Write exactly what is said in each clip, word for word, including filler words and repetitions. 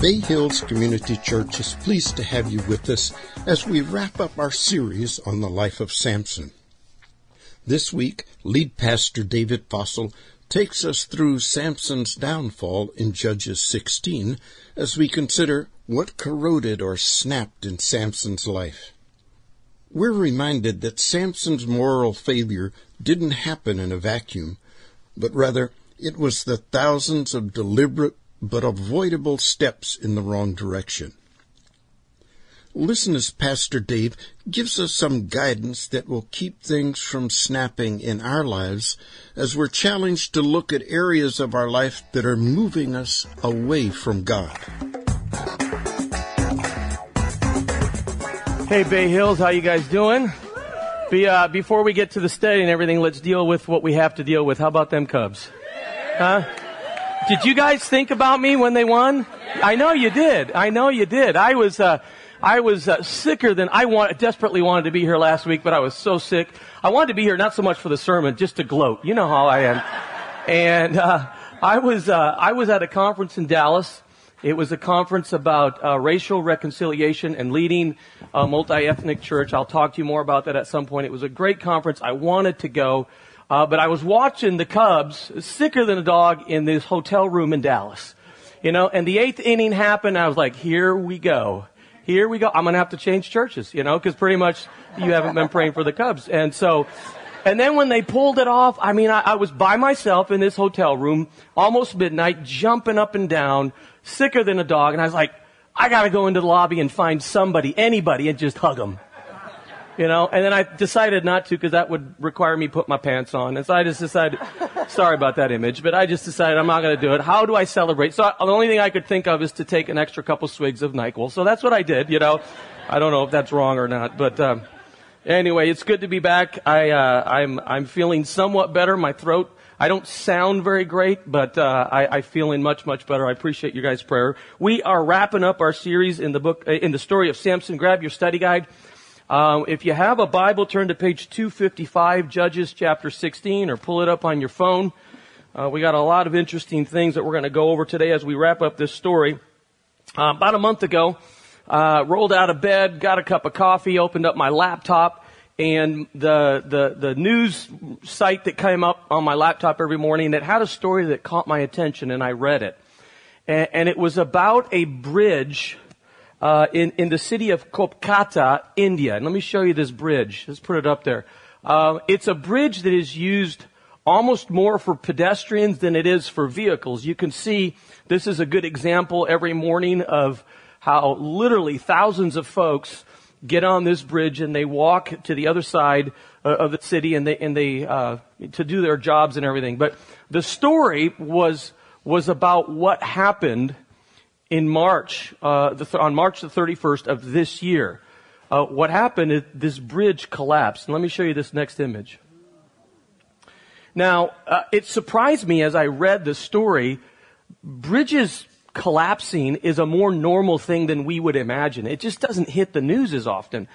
Bay Hills Community Church is pleased to have you with us as we wrap up our series on the life of Samson. This week, lead pastor David Fossil takes us through Samson's downfall in Judges sixteen as we consider what corroded or snapped in Samson's life. We're reminded that Samson's moral failure didn't happen in a vacuum, but rather it was the thousands of deliberate but avoidable steps in the wrong direction. Listen as Pastor Dave gives us some guidance that will keep things from snapping in our lives as we're challenged to look at areas of our life that are moving us away from God. Hey, Bay Hills, how you guys doing? Be, uh, before we get to the study and everything, let's deal with what we have to deal with. How about them Cubs? Huh? Did you guys think about me when they won? I know you did. I know you did. I was, uh, I was uh, sicker than I want, desperately wanted to be here last week, but I was so sick. I wanted to be here not so much for the sermon, just to gloat. You know how I am. And uh, I was, uh, I was at a conference in Dallas. It was a conference about uh, racial reconciliation and leading a multi-ethnic church. I'll talk to you more about that at some point. It was a great conference. I wanted to go. Uh, but I was watching the Cubs, sicker than a dog, in this hotel room in Dallas. You know, and the eighth inning happened. I was like, here we go. Here we go. I'm going to have to change churches, you know, because pretty much you haven't been praying for the Cubs. And so, and then when they pulled it off, I mean, I, I was by myself in this hotel room, almost midnight, jumping up and down, sicker than a dog. And I was like, I got to go into the lobby and find somebody, anybody, and just hug them. You know, and then I decided not to because that would require me put my pants on. And so I just decided, sorry about that image, but I just decided I'm not going to do it. How do I celebrate? So I, the only thing I could think of is to take an extra couple swigs of NyQuil. So that's what I did, you know. I don't know if that's wrong or not. But um, anyway, it's good to be back. I, uh, I'm, I'm feeling somewhat better. My throat, I don't sound very great, but uh, I, I'm feeling much, much better. I appreciate you guys' prayer. We are wrapping up our series in the book, in the story of Samson. Grab your study guide. Uh, if you have a Bible, turn to page two fifty-five, Judges chapter sixteen, or pull it up on your phone. Uh, we got a lot of interesting things that we're going to go over today as we wrap up this story. Uh, about a month ago, uh, rolled out of bed, got a cup of coffee, opened up my laptop, and the, the, the news site that came up on my laptop every morning, it had a story that caught my attention, and I read it. And, and it was about a bridge Uh, in, in the city of Kolkata, India. And let me show you this bridge. Let's put it up there. Uh, it's a bridge that is used almost more for pedestrians than it is for vehicles. You can see this is a good example every morning of how literally thousands of folks get on this bridge and they walk to the other side uh, of the city and they, and they, uh, to do their jobs and everything. But the story was, was about what happened in March, uh, the th- on March the thirty-first of this year. Uh, what happened is this bridge collapsed. And let me show you this next image. Now, uh, it surprised me as I read the story. Bridges collapsing is a more normal thing than we would imagine. It just doesn't hit the news as often.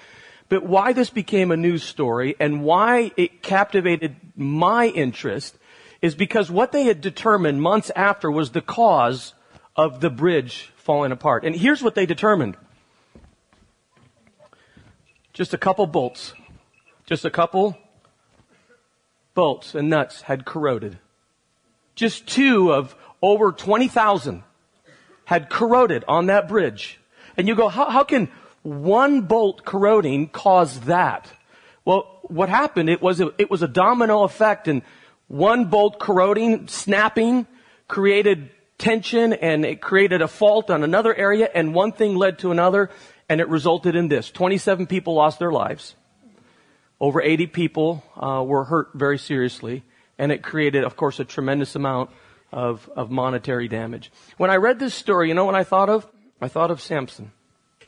But why this became a news story and why it captivated my interest is because what they had determined months after was the cause of the bridge falling apart. And here's what they determined. Just a couple bolts. Just a couple bolts and nuts had corroded. Just two of over twenty thousand had corroded on that bridge. And you go, how, how can one bolt corroding cause that? Well, what happened, it was a, it was a domino effect. And one bolt corroding, snapping, created tension, and it created a fault on another area, and one thing led to another, and it resulted in this. twenty-seven people lost their lives. Over eighty people uh, were hurt very seriously, and it created, of course, a tremendous amount of, of monetary damage. When I read this story, you know what I thought of? I thought of Samson.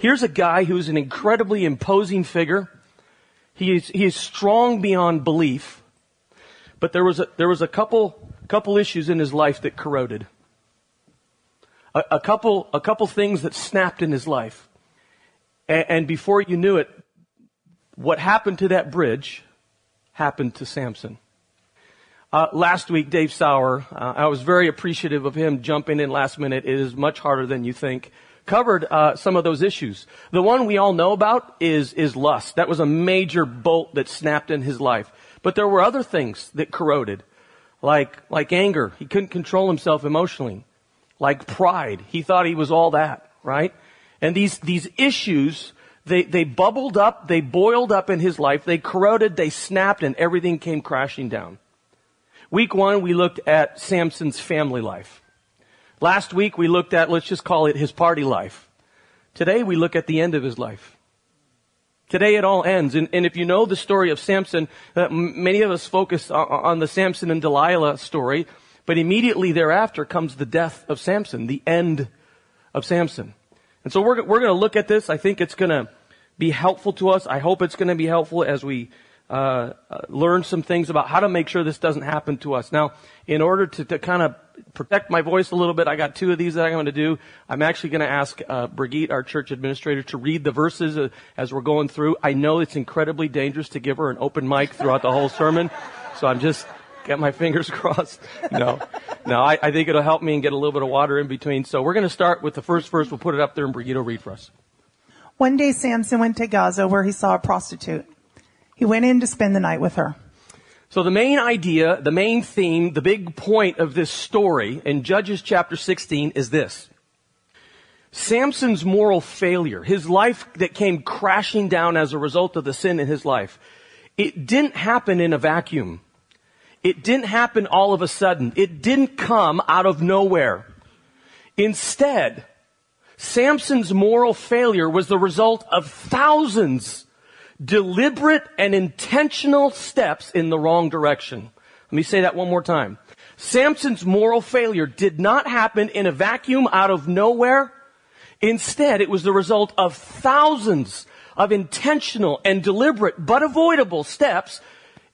Here's a guy who's an incredibly imposing figure. He is, he is strong beyond belief, but there was a, there was a couple, couple issues in his life that corroded. A, a couple, a couple things that snapped in his life. A- and before you knew it, what happened to that bridge happened to Samson. Uh, last week, Dave Sauer, uh, I was very appreciative of him jumping in last minute. It is much harder than you think. Covered uh, some of those issues. The one we all know about is is lust. That was a major bolt that snapped in his life. But there were other things that corroded, like like anger. He couldn't control himself emotionally. Like pride. He thought he was all that, right? And these these issues, they they bubbled up, they boiled up in his life, they corroded, they snapped, and everything came crashing down. Week one, we looked at Samson's family life. Last week, we looked at, let's just call it his party life. Today, we look at the end of his life. Today, it all ends. And, and if you know the story of Samson, uh, many of us focus on, on the Samson and Delilah story. But immediately thereafter comes the death of Samson, the end of Samson. And so we're, we're going to look at this. I think it's going to be helpful to us. I hope it's going to be helpful as we Uh, learn some things about how to make sure this doesn't happen to us. Now, in order to, to kind of protect my voice a little bit, I got two of these that I'm going to do. I'm actually going to ask uh, Brigitte, our church administrator, to read the verses uh, as we're going through. I know it's incredibly dangerous to give her an open mic throughout the whole sermon, so I'm just got my fingers crossed. No, no, I, I think it'll help me and get a little bit of water in between. So we're going to start with the first verse. We'll put it up there, and Brigitte will read for us. One day, Samson went to Gaza, where he saw a prostitute. He went in to spend the night with her. So the main idea, the main theme, the big point of this story in Judges chapter sixteen is this. Samson's moral failure, his life that came crashing down as a result of the sin in his life, it didn't happen in a vacuum. It didn't happen all of a sudden. It didn't come out of nowhere. Instead, Samson's moral failure was the result of thousands of deliberate and intentional steps in the wrong direction. Let me say that one more time. Samson's moral failure did not happen in a vacuum out of nowhere. Instead, it was the result of thousands of intentional and deliberate but avoidable steps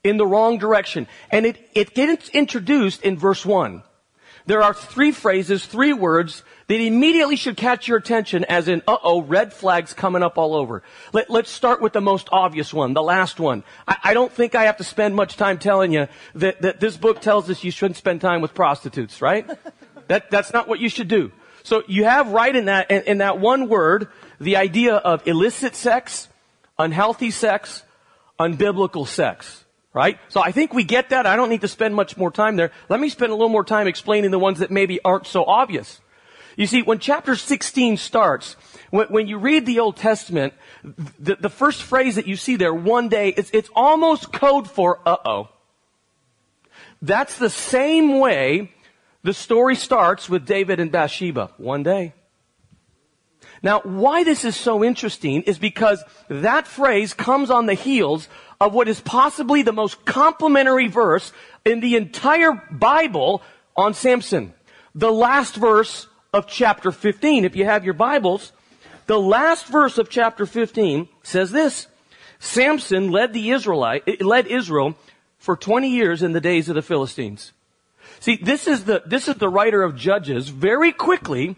in the wrong direction. And it, it gets introduced in verse one. There are three phrases, three words that immediately should catch your attention as in, uh-oh, red flags coming up all over. Let, let's start with the most obvious one, the last one. I, I don't think I have to spend much time telling you that, that this book tells us you shouldn't spend time with prostitutes, right? that, that's not what you should do. So you have right in that, in, in that one word, the idea of illicit sex, unhealthy sex, unbiblical sex. Right? So I think we get that. I don't need to spend much more time there. Let me spend a little more time explaining the ones that maybe aren't so obvious. You see, when chapter sixteen starts, when, when you read the Old Testament, the, the first phrase that you see there, one day, it's, it's almost code for uh-oh. That's the same way the story starts with David and Bathsheba. One day. Now, why this is so interesting is because that phrase comes on the heels of what is possibly the most complimentary verse in the entire Bible on Samson. The last verse of chapter fifteen, if you have your Bibles, the last verse of chapter fifteen says this, Samson led the Israelite, led Israel for twenty years in the days of the Philistines. See, this is the, this is the writer of Judges very quickly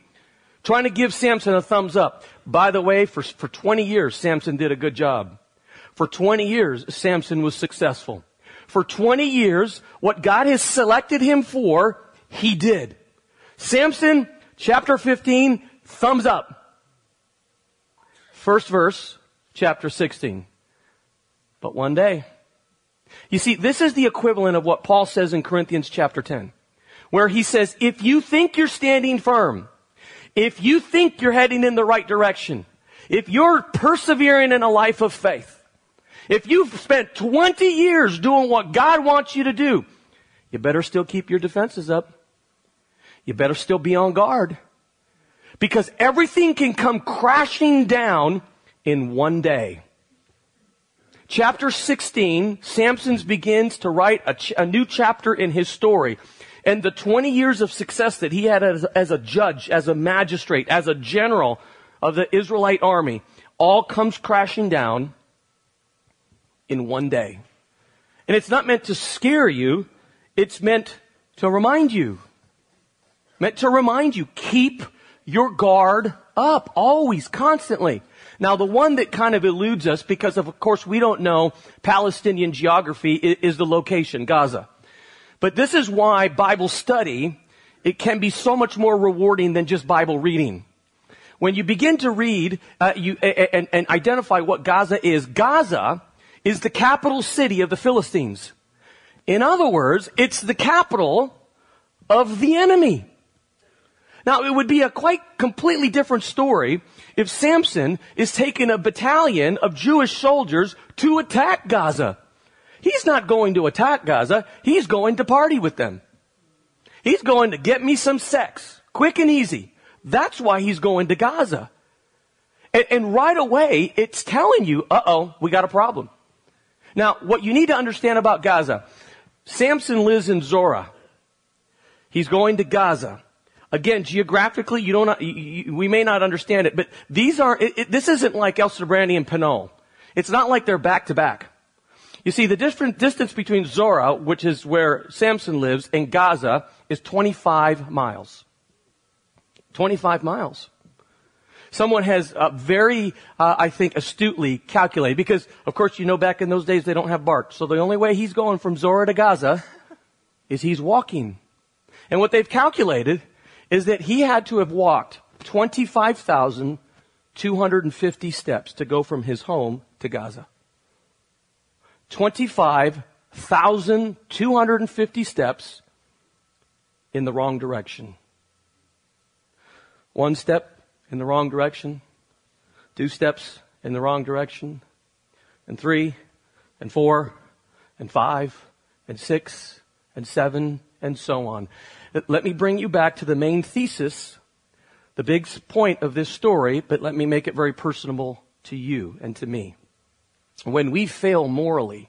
trying to give Samson a thumbs up. By the way, for, for twenty years, Samson did a good job. For twenty years, Samson was successful. For twenty years, what God has selected him for, he did. Samson, chapter fifteen, thumbs up. First verse, chapter sixteen. But one day. You see, this is the equivalent of what Paul says in Corinthians chapter ten, where he says, if you think you're standing firm, if you think you're heading in the right direction, if you're persevering in a life of faith, if you've spent twenty years doing what God wants you to do, you better still keep your defenses up. You better still be on guard. Because everything can come crashing down in one day. Chapter sixteen, Samson begins to write a, ch- a new chapter in his story. And the twenty years of success that he had as, as a judge, as a magistrate, as a general of the Israelite army, all comes crashing down in one day. And it's not meant to scare you. It's meant to remind you. Meant to remind you. Keep your guard up. Always. Constantly. Now the one that kind of eludes us, because of course we don't know Palestinian geography, is the location, Gaza. But this is why Bible study, it can be so much more rewarding than just Bible reading. When you begin to read uh, you and, and identify what Gaza is, Gaza is the capital city of the Philistines. In other words, it's the capital of the enemy. Now, it would be a quite completely different story if Samson is taking a battalion of Jewish soldiers to attack Gaza. He's not going to attack Gaza. He's going to party with them. He's going to get me some sex, quick and easy. That's why he's going to Gaza. And, and right away, it's telling you, uh-oh, we got a problem. Now, what you need to understand about Gaza, Samson lives in Zorah. He's going to Gaza. Again, geographically, you don't, you, you, we may not understand it, but these are, it, it, this isn't like El Sobrante and Pinatubo. It's not like they're back to back. You see, the different distance between Zorah, which is where Samson lives, and Gaza is twenty-five miles. twenty-five miles. Someone has uh, very, uh, I think, astutely calculated, because, of course, you know, back in those days, they don't have BART. So the only way he's going from Zorah to Gaza is he's walking. And what they've calculated is that he had to have walked twenty-five thousand two hundred fifty steps to go from his home to Gaza. twenty-five thousand two hundred fifty steps in the wrong direction. One step in the wrong direction, two steps in the wrong direction, and three, and four, and five, and six, and seven, and so on. Let me bring you back to the main thesis, the big point of this story, but let me make it very personable to you and to me. When we fail morally,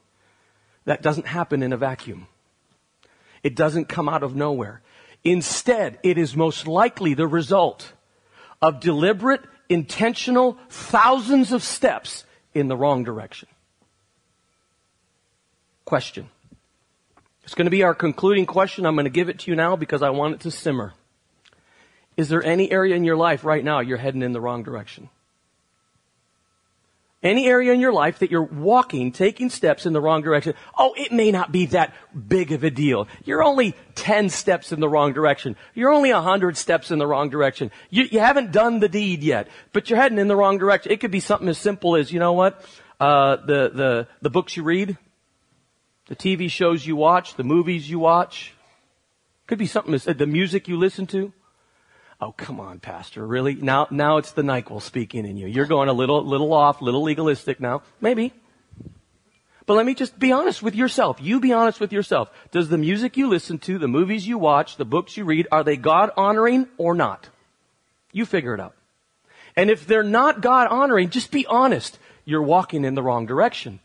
that doesn't happen in a vacuum. It doesn't come out of nowhere. Instead, it is most likely the result of deliberate, intentional, thousands of steps in the wrong direction. Question. It's going to be our concluding question. I'm going to give it to you now because I want it to simmer. Is there any area in your life right now you're heading in the wrong direction? Any area in your life that you're walking, taking steps in the wrong direction? Oh, it may not be that big of a deal. You're only ten steps in the wrong direction. You're only one hundred steps in the wrong direction. You, you haven't done the deed yet, but you're heading in the wrong direction. It could be something as simple as, you know what, uh, the, the, the books you read, the T V shows you watch, the movies you watch. Could be something as the music you listen to. Oh, come on, Pastor, really? Now, now it's the NyQuil speaking in you. You're going a little, little off, little legalistic now. Maybe. But let me just be honest with yourself. You be honest with yourself. Does the music you listen to, the movies you watch, the books you read, are they God-honoring or not? You figure it out. And if they're not God-honoring, just be honest. You're walking in the wrong direction.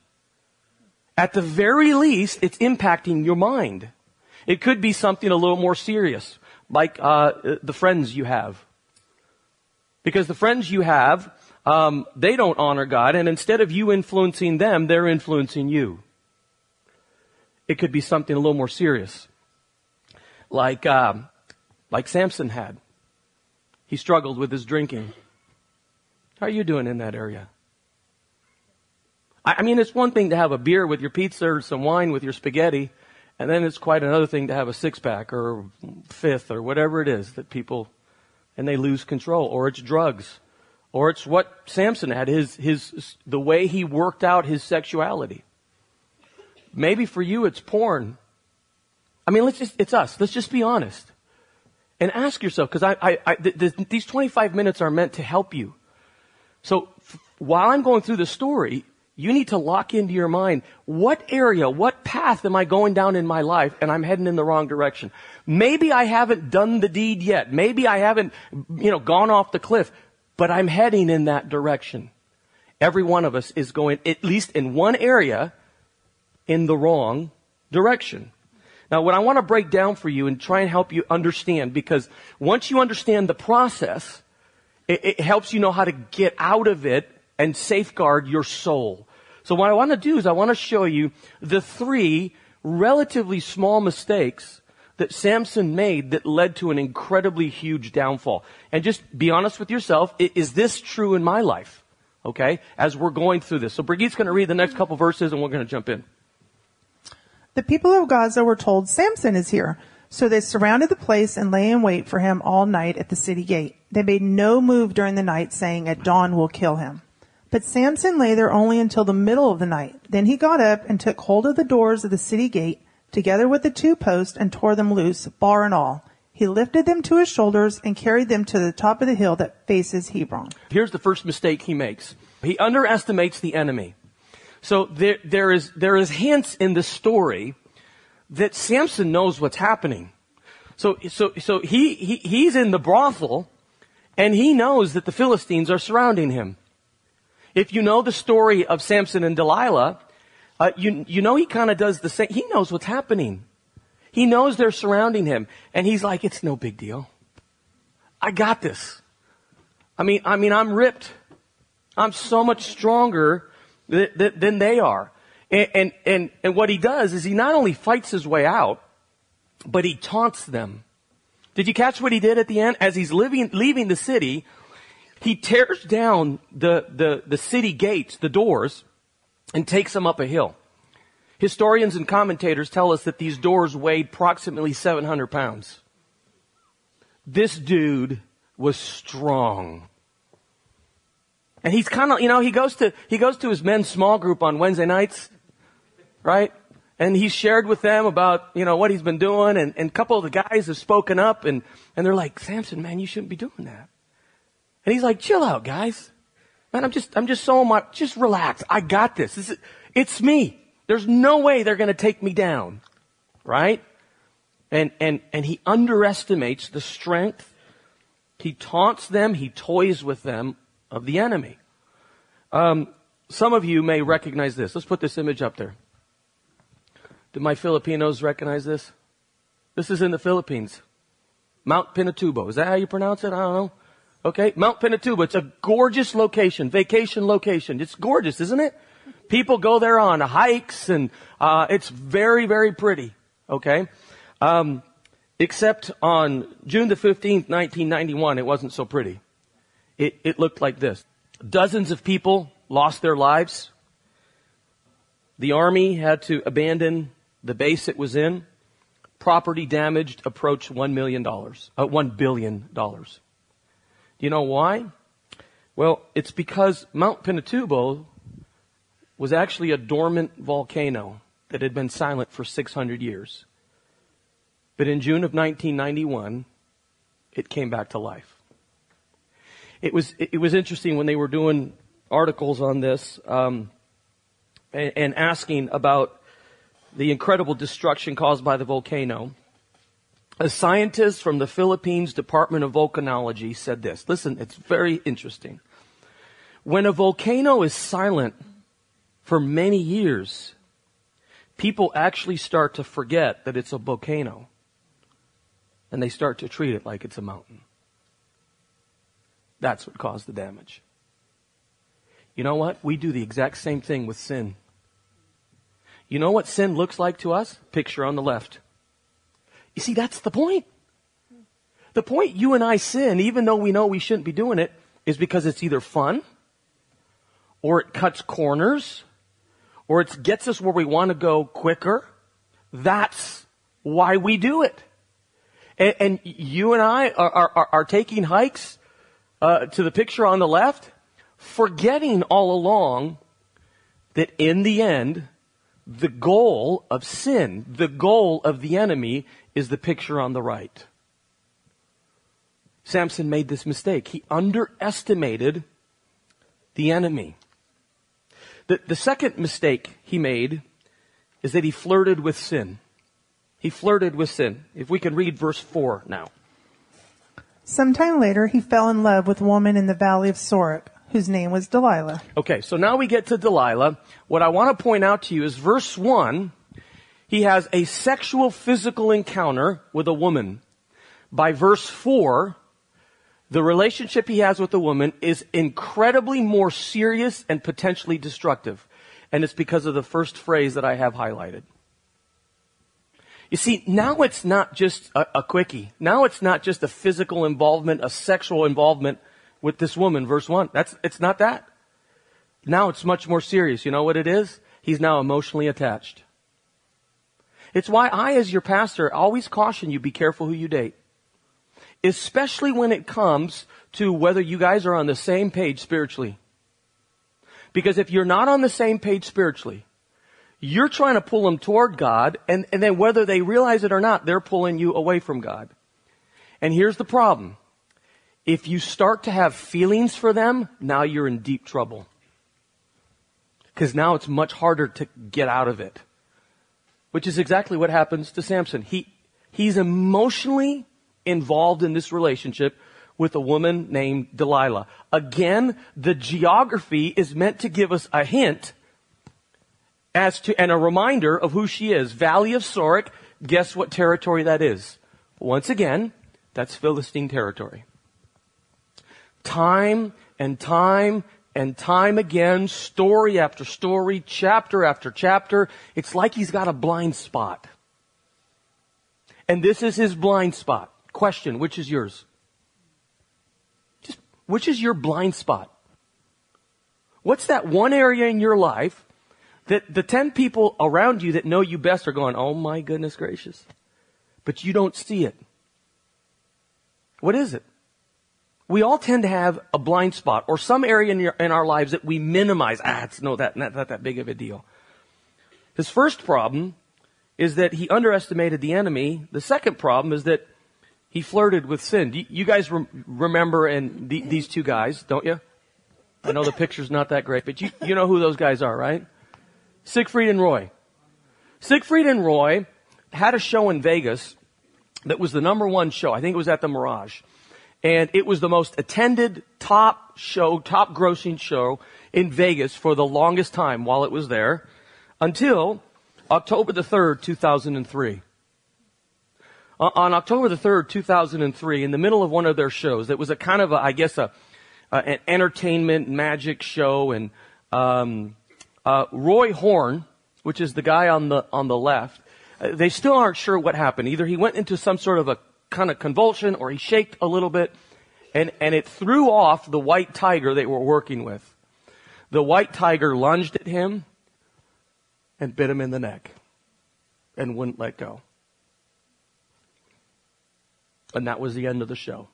At the very least, it's impacting your mind. It could be something a little more serious. Like uh, the friends you have. Because the friends you have, um, they don't honor God. And instead of you influencing them, they're influencing you. It could be something a little more serious. Like, um, like Samson had. He struggled with his drinking. How are you doing in that area? I, I mean, it's one thing to have a beer with your pizza or some wine with your spaghetti. And then it's quite another thing to have a six-pack or fifth or whatever it is that people, and they lose control. Or it's drugs. Or it's what Samson had, his his the way he worked out his sexuality. Maybe for you it's porn. I mean, let's just, it's us. Let's just be honest. And ask yourself, because I, I, I, th- th- these twenty-five minutes are meant to help you. So f- while I'm going through the story, you need to lock into your mind, what area, what path am I going down in my life and I'm heading in the wrong direction? Maybe I haven't done the deed yet. Maybe I haven't, you know, gone off the cliff, but I'm heading in that direction. Every one of us is going, at least in one area, in the wrong direction. Now, what I want to break down for you and try and help you understand, because once you understand the process, it, it helps you know how to get out of it and safeguard your soul. So what I want to do is I want to show you the three relatively small mistakes that Samson made that led to an incredibly huge downfall. And just be honest with yourself, is this true in my life? Okay, as we're going through this. So Brigitte's going to read the next couple verses and we're going to jump in. The people of Gaza were told, Samson is here. So they surrounded the place and lay in wait for him all night at the city gate. They made no move during the night, saying, at dawn we'll kill him. But Samson lay there only until the middle of the night. Then he got up and took hold of the doors of the city gate, together with the two posts, and tore them loose, bar and all. He lifted them to his shoulders and carried them to the top of the hill that faces Hebron. Here's the first mistake he makes. He underestimates the enemy. So there, there is, there is hints in the story that Samson knows what's happening. So, so, so he, he, he's in the brothel and he knows that the Philistines are surrounding him. If you know the story of Samson and Delilah, uh, you, you know, he kind of does the same. He knows what's happening. He knows they're surrounding him, and he's like, it's no big deal. I got this. I mean, I mean, I'm ripped. I'm so much stronger th- th- than they are. And, and, and, and what he does is he not only fights his way out, but he taunts them. Did you catch what he did at the end? As he's leaving, leaving the city, he tears down the, the, the city gates, the doors, and takes them up a hill. Historians and commentators tell us that these doors weighed approximately seven hundred pounds. This dude was strong. And he's kind of, you know, he goes to, he goes to his men's small group on Wednesday nights, right? And he's shared with them about, you know, what he's been doing. And, and a couple of the guys have spoken up and, and they're like, Samson, man, you shouldn't be doing that. And he's like, chill out, guys. Man, I'm just, I'm just so much, just relax. I got this. This is, it's me. There's no way they're going to take me down, right? And, and, and he underestimates the strength. He taunts them. He toys with them of the enemy. Um, some of you may recognize this. Let's put this image up there. Do my Filipinos recognize this? This is in the Philippines. Mount Pinatubo. Is that how you pronounce it? I don't know. Okay. Mount Pinatubo. It's a gorgeous location, vacation location. It's gorgeous, isn't it? People go there on hikes, and uh, it's very, very pretty, okay? Um, except on June the fifteenth, nineteen ninety-one, it wasn't so pretty. It, it looked like this. Dozens of people lost their lives. The army had to abandon the base it was in. Property damaged approached one million dollars, uh, one billion dollars. Do you know why? Well, it's because Mount Pinatubo was actually a dormant volcano that had been silent for six hundred years. But in June of nineteen ninety-one, it came back to life. It was it was interesting when they were doing articles on this um, and, and asking about the incredible destruction caused by the volcano. A scientist from the Philippines Department of Volcanology said this. Listen, it's very interesting. When a volcano is silent for many years, people actually start to forget that it's a volcano, and they start to treat it like it's a mountain. That's what caused the damage. You know what? We do the exact same thing with sin. You know what sin looks like to us? Picture on the left. You see, that's the point. The point you and I sin, even though we know we shouldn't be doing it, is because it's either fun, or it cuts corners, or it gets us where we want to go quicker. That's why we do it. And, and you and I are, are, are taking hikes uh, to the picture on the left, forgetting all along that in the end, the goal of sin, the goal of the enemy, is the picture on the right. Samson made this mistake. He underestimated the enemy. The, the second mistake he made is that he flirted with sin. He flirted with sin. If we can read verse four now. Sometime later, he fell in love with a woman in the valley of Zorah, whose name was Delilah. Okay, so now we get to Delilah. What I want to point out to you is verse one, he has a sexual physical encounter with a woman. By verse four, the relationship he has with the woman is incredibly more serious and potentially destructive. And it's because of the first phrase that I have highlighted. You see, now it's not just a, a quickie. Now it's not just a physical involvement, a sexual involvement with this woman, verse one. That's, it's not that. Now it's much more serious. You know what it is? He's now emotionally attached. It's why I, as your pastor, always caution you, be careful who you date. Especially when it comes to whether you guys are on the same page spiritually. Because if you're not on the same page spiritually, you're trying to pull them toward God, and, and then whether they realize it or not, they're pulling you away from God. And here's the problem. If you start to have feelings for them, now you're in deep trouble. Because now it's much harder to get out of it. Which is exactly what happens to Samson. He, he's emotionally involved in this relationship with a woman named Delilah. Again, the geography is meant to give us a hint as to, and a reminder of who she is. Valley of Sorek, guess what territory that is? Once again, that's Philistine territory. Time and time and time again, story after story, chapter after chapter, it's like he's got a blind spot. And this is his blind spot. Question, which is yours? Just, which is your blind spot? What's that one area in your life that the ten people around you that know you best are going, oh my goodness gracious, but you don't see it? What is it? We all tend to have a blind spot or some area in, your, in our lives that we minimize. Ah, it's no, that, not, not that big of a deal. His first problem is that he underestimated the enemy. The second problem is that he flirted with sin. You, you guys re- remember and the, these two guys, don't you? I know the picture's not that great, but you, you know who those guys are, right? Siegfried and Roy. Siegfried and Roy had a show in Vegas that was the number one show. I think it was at the Mirage. And it was the most attended top show, top grossing show in Vegas for the longest time while it was there until October the third, two thousand three. Uh, on October the third, two thousand three, in the middle of one of their shows, that was a kind of, a, I guess, a, uh, an entertainment magic show. And um, uh, Roy Horn, which is the guy on the on the left, uh, they still aren't sure what happened. Either he went into some sort of a kind of convulsion or he shaked a little bit, and and it threw off the white tiger they were working with. The white tiger lunged at him and bit him in the neck and wouldn't let go. And that was the end of the show.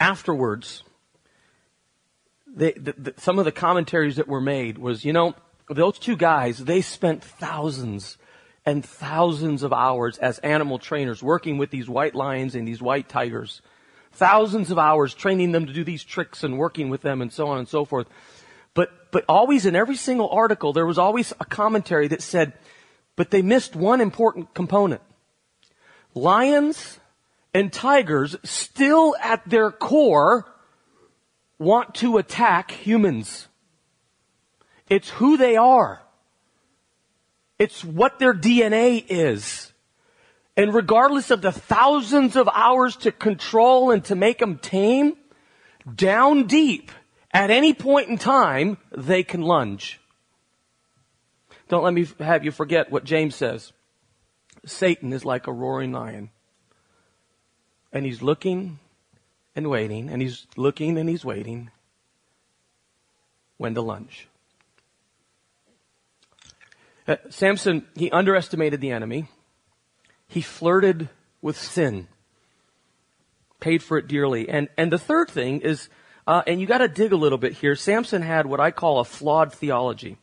Afterwards, they, the, the, some of the commentaries that were made was, you know, those two guys, they spent thousands and thousands of hours as animal trainers working with these white lions and these white tigers. Thousands of hours training them to do these tricks and working with them and so on and so forth. But, but always in every single article, there was always a commentary that said, but they missed one important component. Lions and tigers still at their core want to attack humans. It's who they are. It's what their D N A is. And regardless of the thousands of hours to control and to make them tame, down deep, at any point in time, they can lunge. Don't let me have you forget what James says. Satan is like a roaring lion. And he's looking and waiting, and he's looking and he's waiting when to lunge. Uh, Samson, he underestimated the enemy. He flirted with sin. Paid for it dearly. And and the third thing is, uh, and you got to dig a little bit here, Samson had what I call a flawed theology.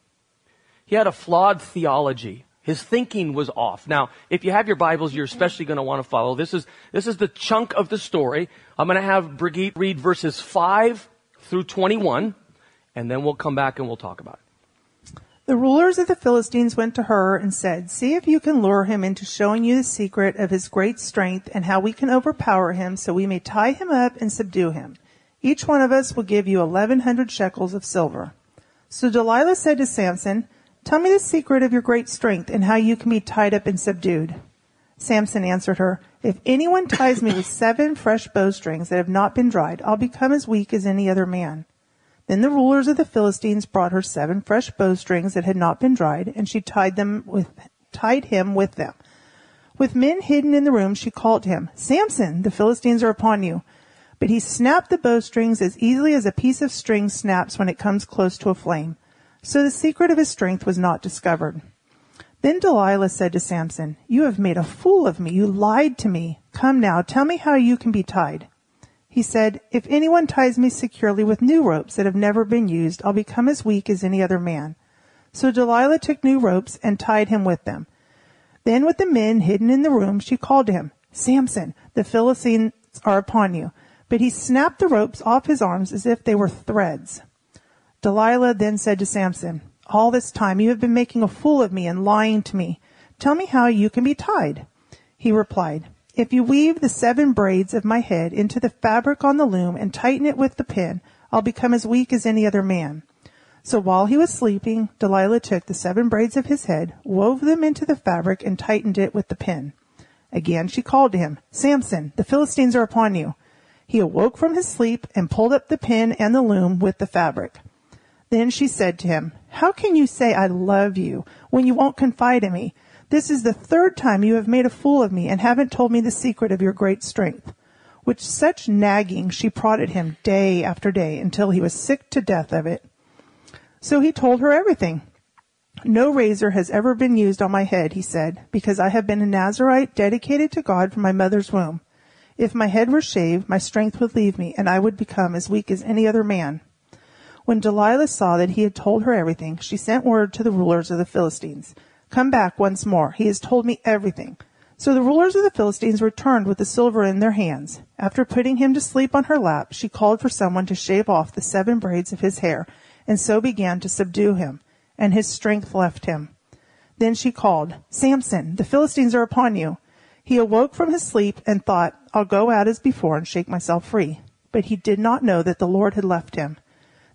He had a flawed theology. His thinking was off. Now, if you have your Bibles, you're especially going to want to follow. This is this is the chunk of the story. I'm going to have Brigitte read verses five through twenty-one, and then we'll come back and we'll talk about it. The rulers of the Philistines went to her and said, "See if you can lure him into showing you the secret of his great strength and how we can overpower him so we may tie him up and subdue him. Each one of us will give you eleven hundred shekels of silver." So Delilah said to Samson, "Tell me the secret of your great strength and how you can be tied up and subdued." Samson answered her, "If anyone ties me with seven fresh bowstrings that have not been dried, I'll become as weak as any other man." Then the rulers of the Philistines brought her seven fresh bowstrings that had not been dried, and she tied them with, tied him with them. With men hidden in the room, she called to him, "Samson, the Philistines are upon you." But he snapped the bowstrings as easily as a piece of string snaps when it comes close to a flame. So the secret of his strength was not discovered. Then Delilah said to Samson, "You have made a fool of me. You lied to me. Come now, tell me how you can be tied." He said, "If anyone ties me securely with new ropes that have never been used, I'll become as weak as any other man." So Delilah took new ropes and tied him with them. Then with the men hidden in the room, she called to him, "Samson, the Philistines are upon you." But he snapped the ropes off his arms as if they were threads. Delilah then said to Samson, "All this time you have been making a fool of me and lying to me. Tell me how you can be tied." He replied, "If you weave the seven braids of my head into the fabric on the loom and tighten it with the pin, I'll become as weak as any other man." So while he was sleeping, Delilah took the seven braids of his head, wove them into the fabric, and tightened it with the pin. Again she called to him, "Samson, the Philistines are upon you." He awoke from his sleep and pulled up the pin and the loom with the fabric. Then she said to him, "How can you say I love you when you won't confide in me? This is the third time you have made a fool of me and haven't told me the secret of your great strength." With such nagging she prodded him day after day until he was sick to death of it. So he told her everything. "No razor has ever been used on my head," he said, "because I have been a Nazarite dedicated to God from my mother's womb. If my head were shaved, my strength would leave me, and I would become as weak as any other man." When Delilah saw that he had told her everything, she sent word to the rulers of the Philistines, "Come back once more. He has told me everything." So the rulers of the Philistines returned with the silver in their hands. After putting him to sleep on her lap, she called for someone to shave off the seven braids of his hair, and so began to subdue him, and his strength left him. Then she called, "Samson, the Philistines are upon you." He awoke from his sleep and thought, "I'll go out as before and shake myself free." But he did not know that the Lord had left him.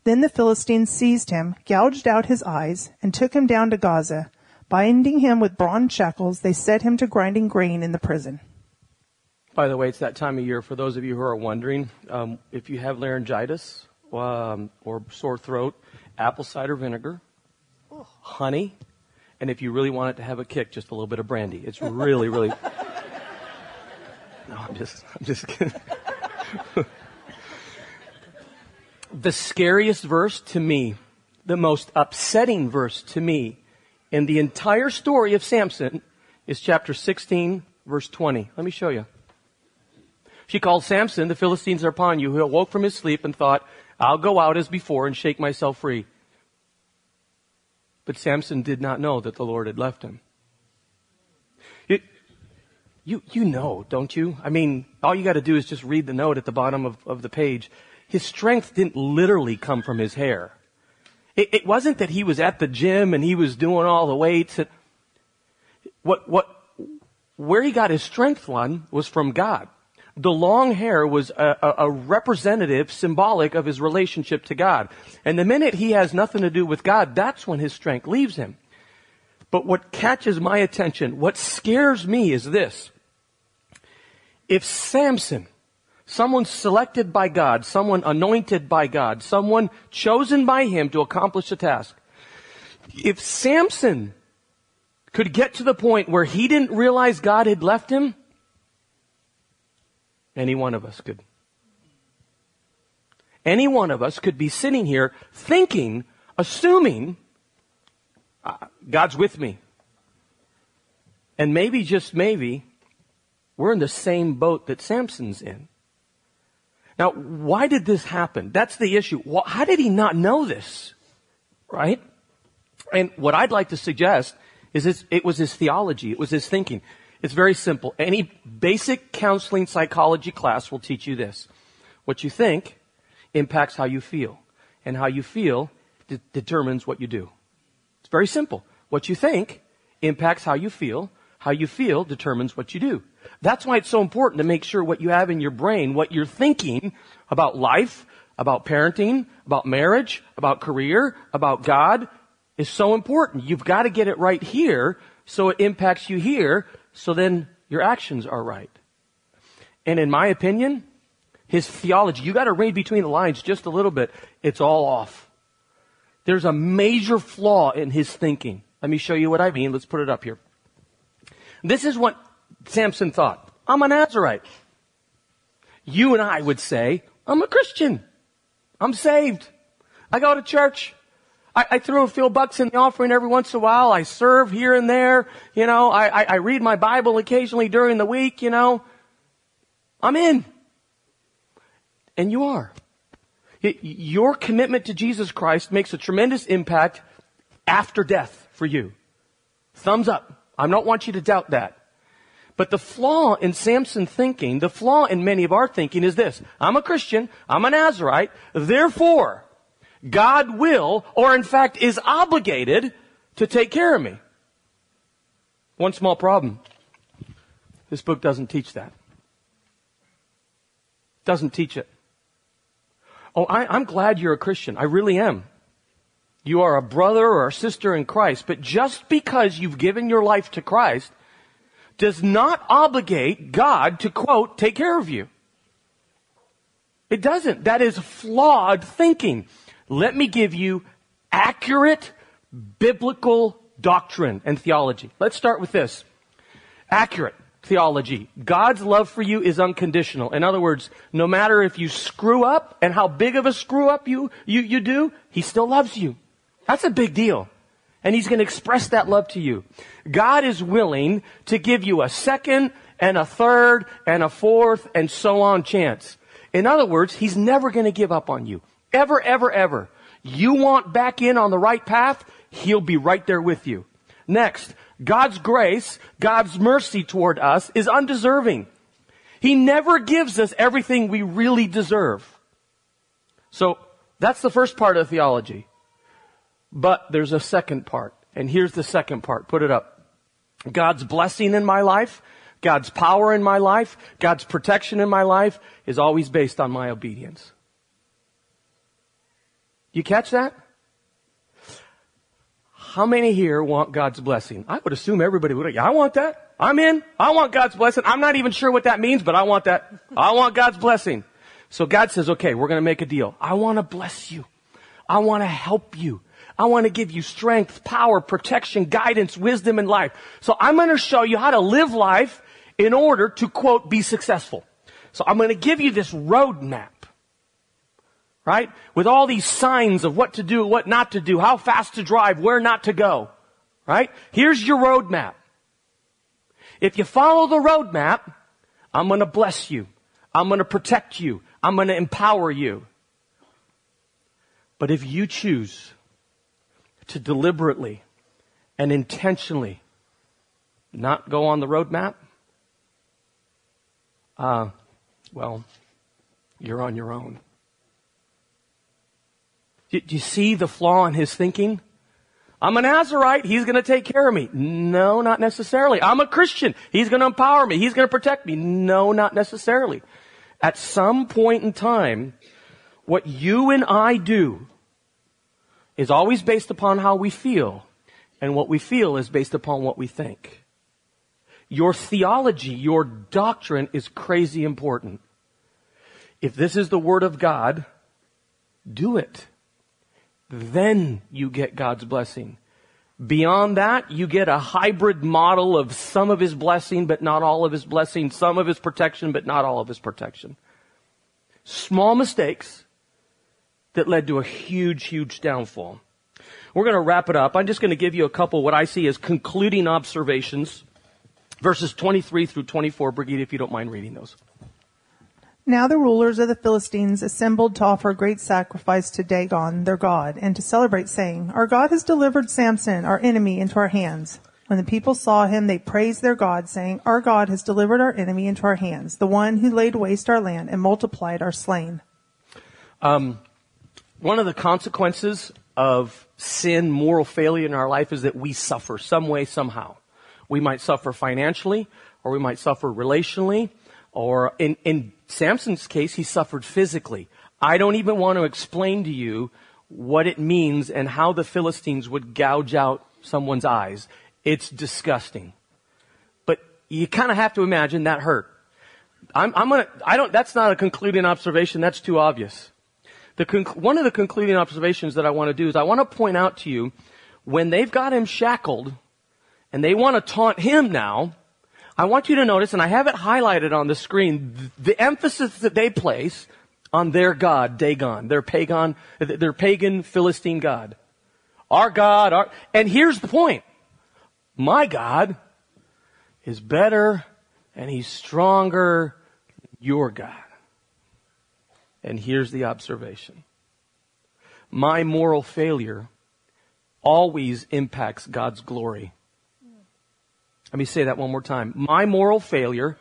Then the Philistines seized him, gouged out his eyes, and took him down to Gaza. Binding him with bronze shackles, they set him to grinding grain in the prison. By the way, it's that time of year. For those of you who are wondering, um, if you have laryngitis um, or sore throat, apple cider vinegar, oh. honey, and if you really want it to have a kick, just a little bit of brandy. It's really, really... No, I'm just, I'm just kidding. The scariest verse to me, the most upsetting verse to me in the entire story of Samson is chapter sixteen, verse twenty. Let me show you. She called Samson, "The Philistines are upon you," who awoke from his sleep and thought, "I'll go out as before and shake myself free." But Samson did not know that the Lord had left him. It, you, you know, don't you? I mean, all you got to do is just read the note at the bottom of, of the page. His strength didn't literally come from his hair. It, it wasn't that he was at the gym and he was doing all the weights. And what, what, where he got his strength from was from God. The long hair was a, a, a representative, symbolic of his relationship to God. And the minute he has nothing to do with God, that's when his strength leaves him. But what catches my attention, what scares me is this. If Samson... someone selected by God, someone anointed by God, someone chosen by him to accomplish the task. If Samson could get to the point where he didn't realize God had left him, any one of us could. Any one of us could be sitting here thinking, assuming, uh, God's with me. And maybe, just maybe, we're in the same boat that Samson's in. Now, why did this happen? That's the issue. How did he not know this? Right? And what I'd like to suggest is this, it was his theology. It was his thinking. It's very simple. Any basic counseling psychology class will teach you this. What you think impacts how you feel. And how you feel de- determines what you do. It's very simple. What you think impacts how you feel. How you feel determines what you do. That's why it's so important to make sure what you have in your brain, what you're thinking about life, about parenting, about marriage, about career, about God, is so important. You've got to get it right here so it impacts you here, so then your actions are right. And in my opinion, his theology, you got to read between the lines just a little bit. It's all off. There's a major flaw in his thinking. Let me show you what I mean. Let's put it up here. This is what Samson thought. I'm a Nazarite. You and I would say, I'm a Christian. I'm saved. I go to church. I, I throw a few bucks in the offering every once in a while. I serve here and there. You know, I, I, I read my Bible occasionally during the week, you know. I'm in. And you are. It, your commitment to Jesus Christ makes a tremendous impact after death for you. Thumbs up. I don't want you to doubt that. But the flaw in Samson's thinking, the flaw in many of our thinking is this. I'm a Christian. I'm a Nazarite. Therefore, God will, or in fact is obligated, to take care of me. One small problem. This book doesn't teach that. Doesn't teach it. Oh, I, I'm glad you're a Christian. I really am. You are a brother or a sister in Christ. But just because you've given your life to Christ does not obligate God to, quote, take care of you. It doesn't. That is flawed thinking. Let me give you accurate biblical doctrine and theology. Let's start with this. Accurate theology. God's love for you is unconditional. In other words, no matter if you screw up and how big of a screw up you, you, you do, He still loves you. That's a big deal. And He's going to express that love to you. God is willing to give you a second and a third and a fourth and so on chance. In other words, He's never going to give up on you. Ever, ever, ever. You want back in on the right path, He'll be right there with you. Next, God's grace, God's mercy toward us is undeserving. He never gives us everything we really deserve. So that's the first part of theology. But there's a second part. And here's the second part. Put it up. God's blessing in my life, God's power in my life, God's protection in my life is always based on my obedience. You catch that? How many here want God's blessing? I would assume everybody would. I want that. I'm in. I want God's blessing. I'm not even sure what that means, but I want that. I want God's blessing. So God says, okay, we're going to make a deal. I want to bless you. I want to help you. I want to give you strength, power, protection, guidance, wisdom, and life. So I'm going to show you how to live life in order to, quote, be successful. So I'm going to give you this roadmap, right? With all these signs of what to do, what not to do, how fast to drive, where not to go, right? Here's your roadmap. If you follow the roadmap, I'm going to bless you. I'm going to protect you. I'm going to empower you. But if you choose to deliberately and intentionally not go on the roadmap, uh, well, you're on your own. Do you see the flaw in his thinking? I'm a Nazarite. He's going to take care of me. No, not necessarily. I'm a Christian. He's going to empower me. He's going to protect me. No, not necessarily. At some point in time, what you and I do is always based upon how we feel, and what we feel is based upon what we think. Your theology, your doctrine is crazy important. If this is the Word of God, do it. Then you get God's blessing. Beyond that, you get a hybrid model of some of His blessing, but not all of His blessing, some of His protection, but not all of His protection. Small mistakes that led to a huge, huge downfall. We're going to wrap it up. I'm just going to give you a couple what I see as concluding observations, verses twenty-three through twenty-four. Brigitte, if you don't mind reading those. Now the rulers of the Philistines assembled to offer great sacrifice to Dagon, their god, and to celebrate, saying, Our God has delivered Samson, our enemy, into our hands. When the people saw him, they praised their God, saying, Our God has delivered our enemy into our hands, the one who laid waste our land and multiplied our slain. Um, one of the consequences of sin, moral failure in our life is that we suffer some way, somehow. We might suffer financially, or we might suffer relationally, or in, in Samson's case, he suffered physically. I don't even want to explain to you what it means and how the Philistines would gouge out someone's eyes. It's disgusting. But you kind of have to imagine that hurt. I'm, I'm gonna, I don't, that's not a concluding observation. That's too obvious. The conc- one of the concluding observations that I want to do is I want to point out to you when they've got him shackled and they want to taunt him now, I want you to notice, and I have it highlighted on the screen, the emphasis that they place on their god, Dagon, their pagan, their pagan Philistine god. Our God, our, and here's the point. My God is better and he's stronger than your God. And here's the observation. My moral failure always impacts God's glory. Let me say that one more time. My moral failure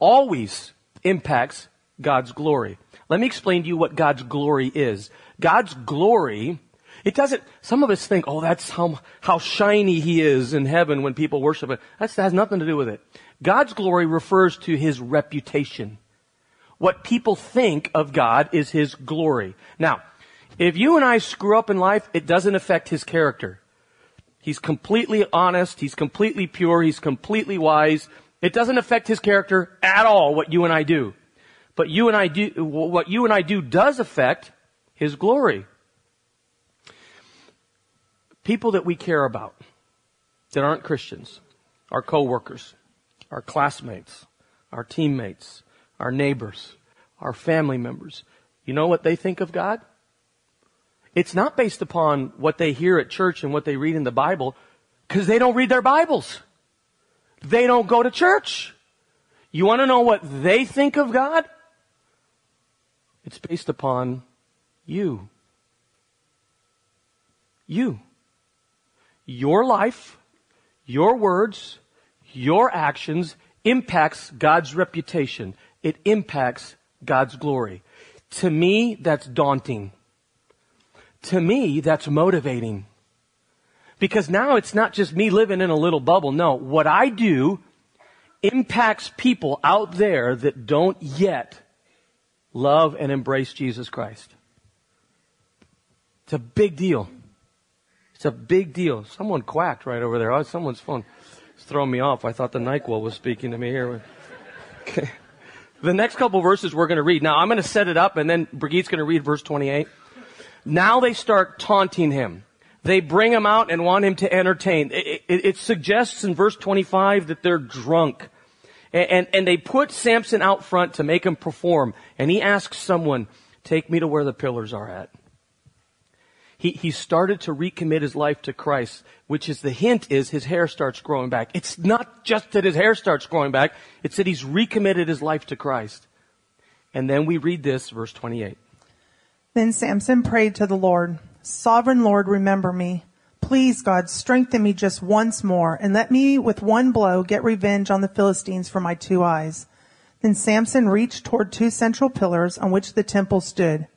always impacts God's glory. Let me explain to you what God's glory is. God's glory, it doesn't, some of us think, oh, that's how, how shiny he is in heaven when people worship him. That's, that has nothing to do with it. God's glory refers to his reputation. What people think of God is his glory. Now, if you and I screw up in life, it doesn't affect his character. He's completely honest. He's completely pure. He's completely wise. It doesn't affect his character at all, what you and I do. But you and I do, what you and I do does affect his glory. People that we care about that aren't Christians, our coworkers, our classmates, our teammates, our neighbors, our family members, you know what they think of God? It's not based upon what they hear at church and what they read in the Bible, because they don't read their Bibles. They don't go to church. You want to know what they think of God? It's based upon you. You. Your life, your words, your actions impacts God's reputation. It impacts God's glory. To me, that's daunting. To me, that's motivating. Because now it's not just me living in a little bubble. No, what I do impacts people out there that don't yet love and embrace Jesus Christ. It's a big deal. It's a big deal. Someone quacked right over there. Oh, someone's phone is throwing me off. I thought the NyQuil was speaking to me here. Okay. The next couple verses we're going to read. Now, I'm going to set it up, and then Brigitte's going to read verse twenty-eight. Now they start taunting him. They bring him out and want him to entertain. It, it, it suggests in verse twenty-five that they're drunk. And, and, and they put Samson out front to make him perform. And he asks someone, take me to where the pillars are at. He, he started to recommit his life to Christ, which is the hint is his hair starts growing back. It's not just that his hair starts growing back. It's that he's recommitted his life to Christ. And then we read this, verse twenty-eight. Then Samson prayed to the Lord, Sovereign Lord, remember me. Please, God, strengthen me just once more, and let me with one blow get revenge on the Philistines for my two eyes. Then Samson reached toward two central pillars on which the temple stood.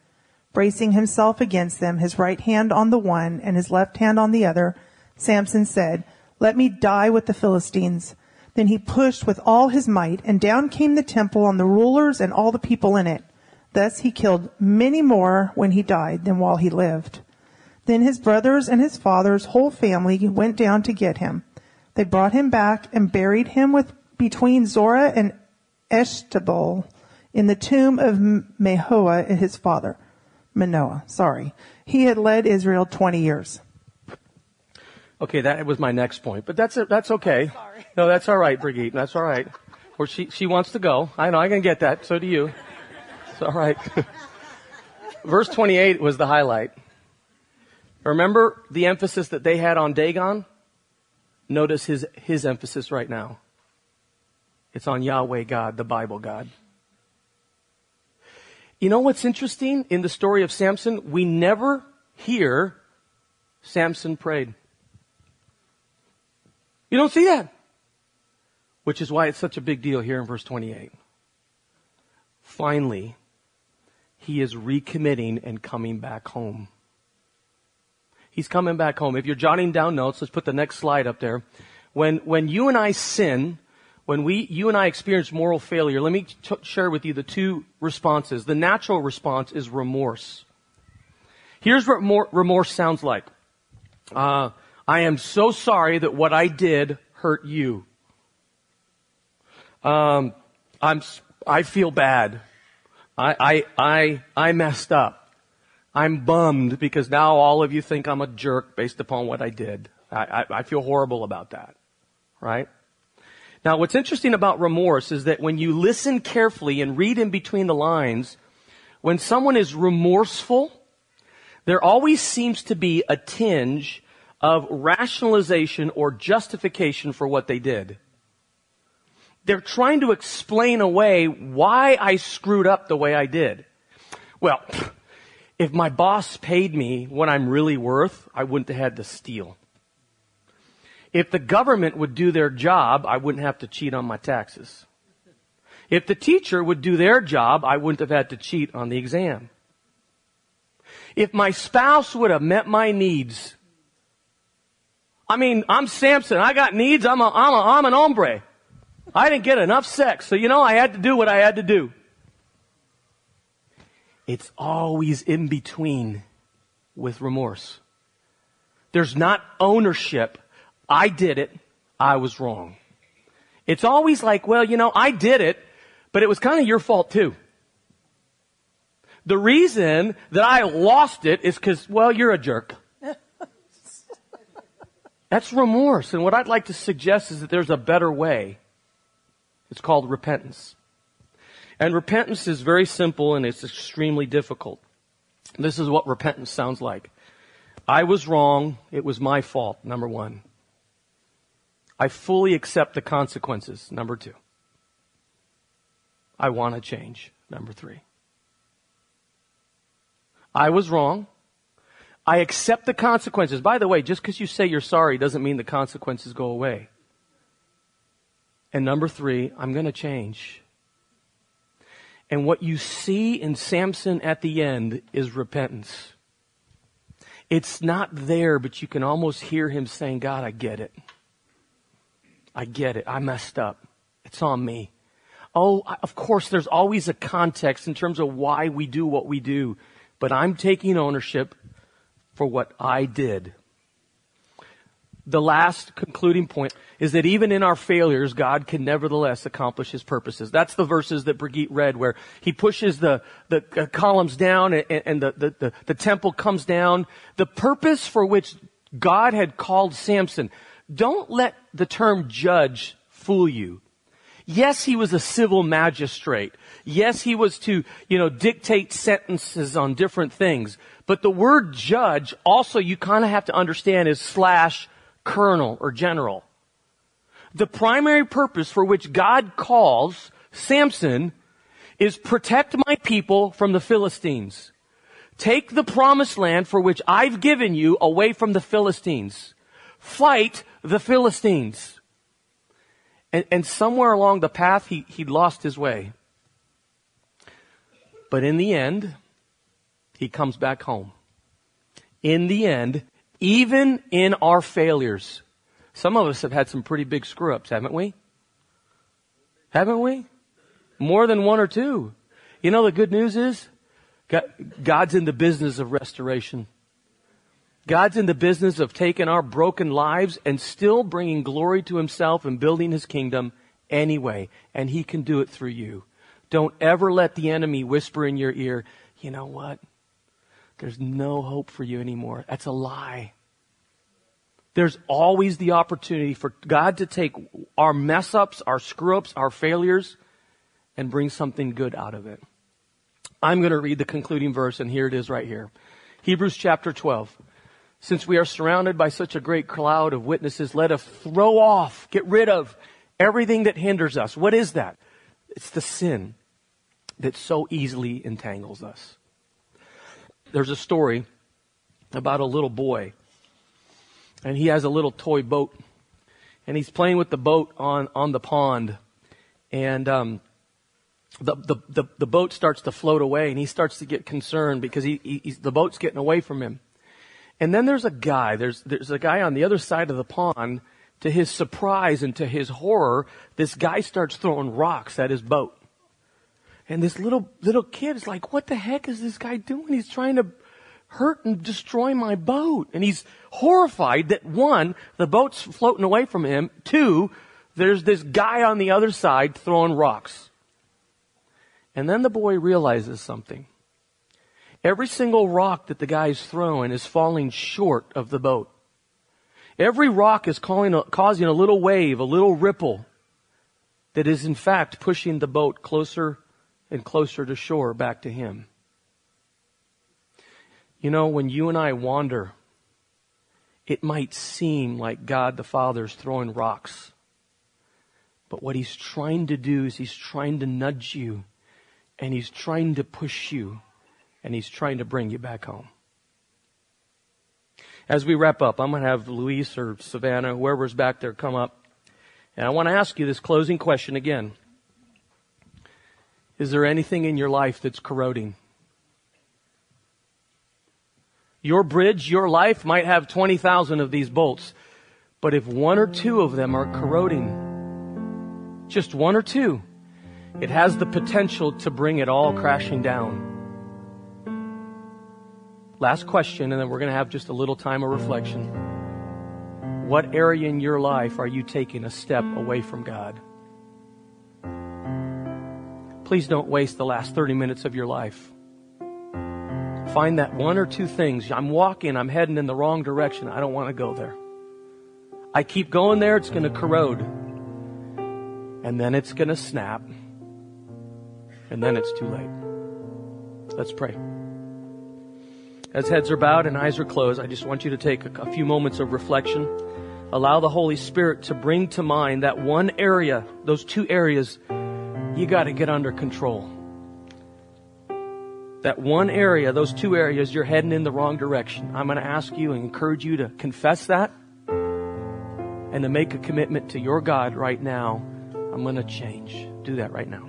Bracing himself against them, his right hand on the one and his left hand on the other, Samson said, Let me die with the Philistines. Then he pushed with all his might, and down came the temple on the rulers and all the people in it. Thus he killed many more when he died than while he lived. Then his brothers and his father's whole family went down to get him. They brought him back and buried him with between Zorah and Eshtable in the tomb of Manoah, his father. Manoah, sorry. He had led Israel twenty years. Okay, that was my next point, but that's that's okay. Sorry. No, that's all right, Brigitte. That's all right. Or she, she wants to go. I know, I can get that. So do you. All right. Verse twenty-eight was the highlight. Remember the emphasis that they had on Dagon? Notice his, his emphasis right now. It's on Yahweh God, the Bible God. You know what's interesting in the story of Samson? We never hear Samson prayed. You don't see that. Which is why it's such a big deal here in verse twenty-eight. Finally, he is recommitting and coming back home. He's coming back home. If you're jotting down notes, let's put the next slide up there. When when you and I sin, when we you and I experience moral failure, let me t- share with you the two responses. The natural response is remorse. Here's what mor- remorse sounds like. Uh, I am so sorry that what I did hurt you. Um, I'm I feel bad. I, I, I, I messed up. I'm bummed because now all of you think I'm a jerk based upon what I did. I, I, I feel horrible about that. Right? Now, what's interesting about remorse is that when you listen carefully and read in between the lines, when someone is remorseful, there always seems to be a tinge of rationalization or justification for what they did. They're trying to explain away why I screwed up the way I did. Well, if my boss paid me what I'm really worth, I wouldn't have had to steal. If the government would do their job, I wouldn't have to cheat on my taxes. If the teacher would do their job, I wouldn't have had to cheat on the exam. If my spouse would have met my needs. I mean, I'm Samson. I got needs. I'm a, I'm a, I'm an hombre. I didn't get enough sex. So, you know, I had to do what I had to do. It's always in between with remorse. There's not ownership. I did it. I was wrong. It's always like, well, you know, I did it, but it was kind of your fault too. The reason that I lost it is because, well, you're a jerk. That's remorse. And what I'd like to suggest is that there's a better way. It's called repentance. And repentance is very simple and it's extremely difficult. This is what repentance sounds like. I was wrong. It was my fault, number one. I fully accept the consequences, number two. I want to change, number three. I was wrong. I accept the consequences. By the way, just because you say you're sorry doesn't mean the consequences go away. And number three, I'm going to change. And what you see in Samson at the end is repentance. It's not there, but you can almost hear him saying, God, I get it. I get it. I messed up. It's on me. Oh, of course, there's always a context in terms of why we do what we do. But I'm taking ownership for what I did. The last concluding point is that even in our failures, God can nevertheless accomplish his purposes. That's the verses that Brigitte read where he pushes the, the uh, columns down and, and the, the, the, the temple comes down. The purpose for which God had called Samson. Don't let the term judge fool you. Yes, he was a civil magistrate. Yes, he was to, you know, dictate sentences on different things. But the word judge also you kind of have to understand is slash colonel or general. The primary purpose for which God calls Samson is protect my people from the Philistines. Take the promised land for which I've given you away from the Philistines. Fight the Philistines. And, and somewhere along the path, he, he lost his way. But in the end, he comes back home. In the end, even in our failures, some of us have had some pretty big screw-ups, haven't we? Haven't we? More than one or two. You know, the good news is God, God's in the business of restoration. God's in the business of taking our broken lives and still bringing glory to himself and building his kingdom anyway. And he can do it through you. Don't ever let the enemy whisper in your ear, you know what? There's no hope for you anymore. That's a lie. There's always the opportunity for God to take our mess ups, our screw ups, our failures, and bring something good out of it. I'm going to read the concluding verse, and here it is right here. Hebrews chapter twelve. Since we are surrounded by such a great cloud of witnesses, let us throw off, get rid of everything that hinders us. What is that? It's the sin that so easily entangles us. There's a story about a little boy, and he has a little toy boat, and he's playing with the boat on, on the pond, and um, the, the, the, the boat starts to float away, and he starts to get concerned because he, he he's, the boat's getting away from him. And then there's a guy, there's, there's a guy on the other side of the pond. To his surprise and to his horror, this guy starts throwing rocks at his boat. And this little, little kid is like, what the heck is this guy doing? He's trying to hurt and destroy my boat. And he's horrified that one, the boat's floating away from him. Two, there's this guy on the other side throwing rocks. And then the boy realizes something. Every single rock that the guy is throwing is falling short of the boat. Every rock is calling, causing a little wave, a little ripple that is in fact pushing the boat closer and closer to shore back to him. You know, when you and I wander, It might seem like God the Father is throwing rocks. But what he's trying to do is he's trying to nudge you, and he's trying to push you, and he's trying to bring you back home. As we wrap up, I'm going to have Luis or Savannah, whoever's back there, come up. And I want to ask you this closing question again. Is there anything in your life that's corroding? Your bridge, your life might have twenty thousand of these bolts, but if one or two of them are corroding, just one or two, it has the potential to bring it all crashing down. Last question, and then we're going to have just a little time of reflection. What area in your life are you taking a step away from God? Please don't waste the last thirty minutes of your life. Find that one or two things. I'm walking, I'm heading in the wrong direction. I don't want to go there. I keep going there, it's going to corrode. And then it's going to snap. And then it's too late. Let's pray. As heads are bowed and eyes are closed, I just want you to take a few moments of reflection. Allow the Holy Spirit to bring to mind that one area, those two areas, you got to get under control. That one area, those two areas, you're heading in the wrong direction. I'm going to ask you and encourage you to confess that and to make a commitment to your God right now. I'm going to change. Do that right now.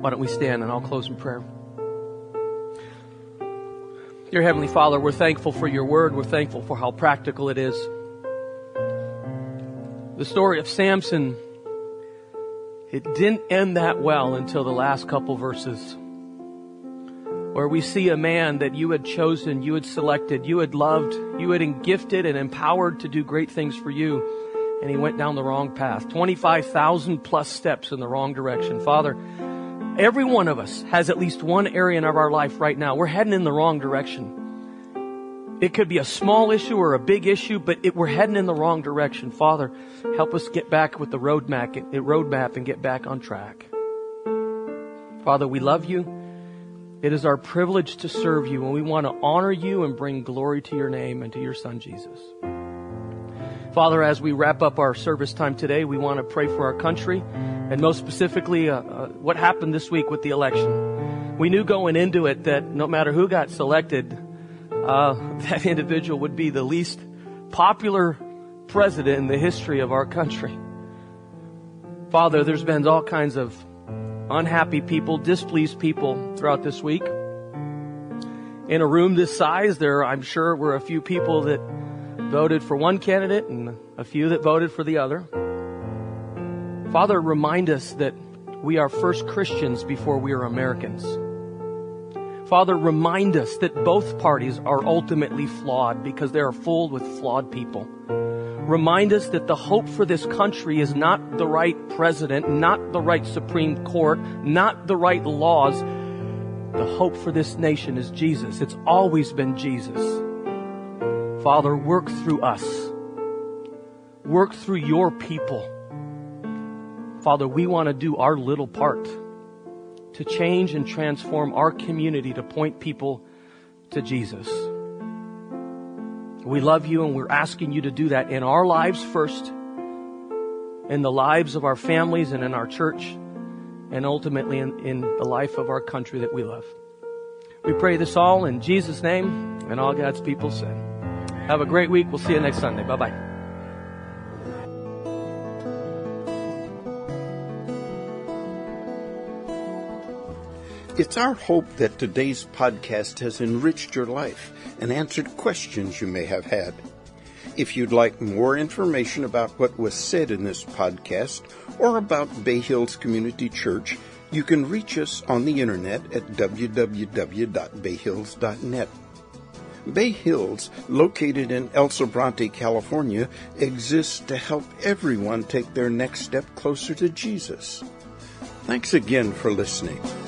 Why don't we stand and I'll close in prayer. Dear Heavenly Father, we're thankful for your word. We're thankful for how practical it is. The story of Samson, it didn't end that well until the last couple verses, where we see a man that you had chosen, you had selected, you had loved, you had gifted and empowered to do great things for you, and he went down the wrong path. twenty-five thousand plus steps in the wrong direction. Father, every one of us has at least one area of our life right now. We're heading in the wrong direction. It could be a small issue or a big issue, but it, we're heading in the wrong direction. Father, help us get back with the roadmap, roadmap and get back on track. Father, we love you. It is our privilege to serve you, and we want to honor you and bring glory to your name and to your Son, Jesus. Father, as we wrap up our service time today, we want to pray for our country. And most specifically, uh, uh, what happened this week with the election. We knew going into it that no matter who got selected, uh, that individual would be the least popular president in the history of our country. Father, there's been all kinds of unhappy people, displeased people throughout this week. In a room this size, there, I'm sure, were a few people that voted for one candidate and a few that voted for the other. Father, remind us that we are first Christians before we are Americans. Father, remind us that both parties are ultimately flawed because they are filled with flawed people. Remind us that the hope for this country is not the right president, not the right Supreme Court, not the right laws. The hope for this nation is Jesus. It's always been Jesus. Father, work through us. Work through your people. Father, we want to do our little part to change and transform our community to point people to Jesus. We love you, and we're asking you to do that in our lives first, in the lives of our families and in our church, and ultimately in, in the life of our country that we love. We pray this all in Jesus' name, and all God's people said. Have a great week. We'll see you next Sunday. Bye-bye. It's our hope that today's podcast has enriched your life and answered questions you may have had. If you'd like more information about what was said in this podcast or about Bay Hills Community Church, you can reach us on the internet at w w w dot bay hills dot net. Bay Hills, located in El Sobrante, California, exists to help everyone take their next step closer to Jesus. Thanks again for listening.